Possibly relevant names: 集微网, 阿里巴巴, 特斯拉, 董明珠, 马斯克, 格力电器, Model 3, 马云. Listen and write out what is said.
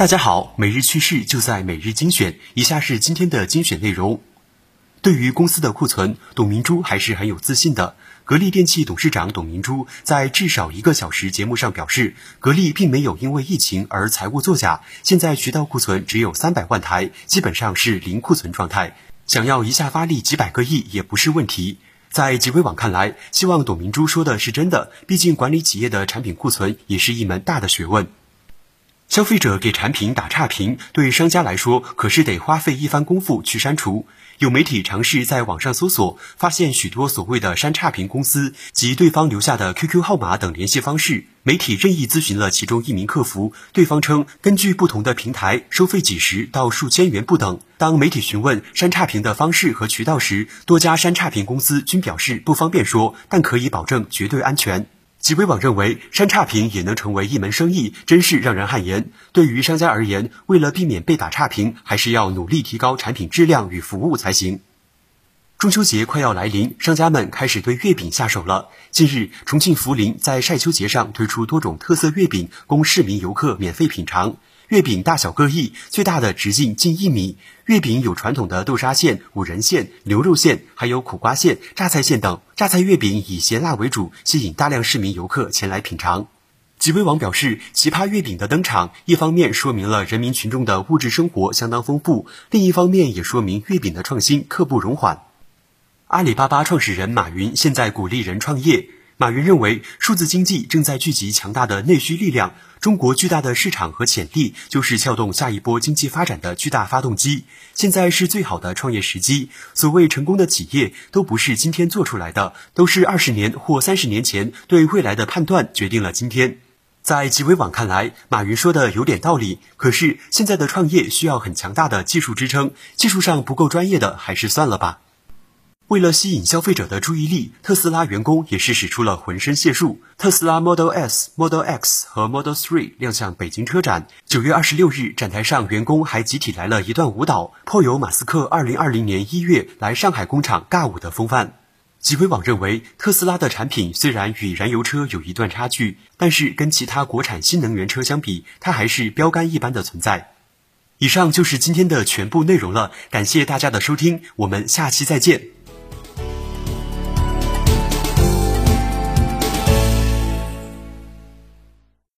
大家好，每日趋势就在每日精选，以下是今天的精选内容。对于公司的库存，董明珠还是很有自信的。格力电器董事长董明珠在至少一个小时节目上表示，格力并没有因为疫情而财务作假，现在渠道库存只有300万台，基本上是零库存状态，想要一下发力几百个亿也不是问题。在集微网看来，希望董明珠说的是真的，毕竟管理企业的产品库存也是一门大的学问。消费者给产品打差评，对商家来说可是得花费一番功夫去删除。有媒体尝试在网上搜索，发现许多所谓的删差评公司及对方留下的 QQ 号码等联系方式。媒体任意咨询了其中一名客服，对方称根据不同的平台收费几十到数千元不等。当媒体询问删差评的方式和渠道时，多家删差评公司均表示不方便说，但可以保证绝对安全。集微网认为，删差评也能成为一门生意，真是让人汗颜。对于商家而言，为了避免被打差评，还是要努力提高产品质量与服务才行。中秋节快要来临，商家们开始对月饼下手了。近日，重庆涪陵在晒秋节上推出多种特色月饼，供市民游客免费品尝。月饼大小各异，最大的直径近1米。月饼有传统的豆沙馅、五仁馅、牛肉馅，还有苦瓜馅、榨菜馅等。榨菜月饼以咸辣为主，吸引大量市民游客前来品尝。集微网表示，奇葩月饼的登场，一方面说明了人民群众的物质生活相当丰富，另一方面也说明月饼的创新刻不容缓。阿里巴巴创始人马云现在鼓励人创业。马云认为，数字经济正在聚集强大的内需力量，中国巨大的市场和潜力就是撬动下一波经济发展的巨大发动机。现在是最好的创业时机，所谓成功的企业都不是今天做出来的，都是20年或30年前对未来的判断决定了今天。在集微网看来，马云说的有点道理，可是现在的创业需要很强大的技术支撑，技术上不够专业的还是算了吧。为了吸引消费者的注意力，特斯拉员工也是使出了浑身解数。特斯拉 Model S、Model X 和 Model 3 亮相北京车展。9月26日，展台上员工还集体来了一段舞蹈，颇有马斯克2020年1月来上海工厂尬舞的风范。集微网认为，特斯拉的产品虽然与燃油车有一段差距，但是跟其他国产新能源车相比，它还是标杆一般的存在。以上就是今天的全部内容了，感谢大家的收听，我们下期再见。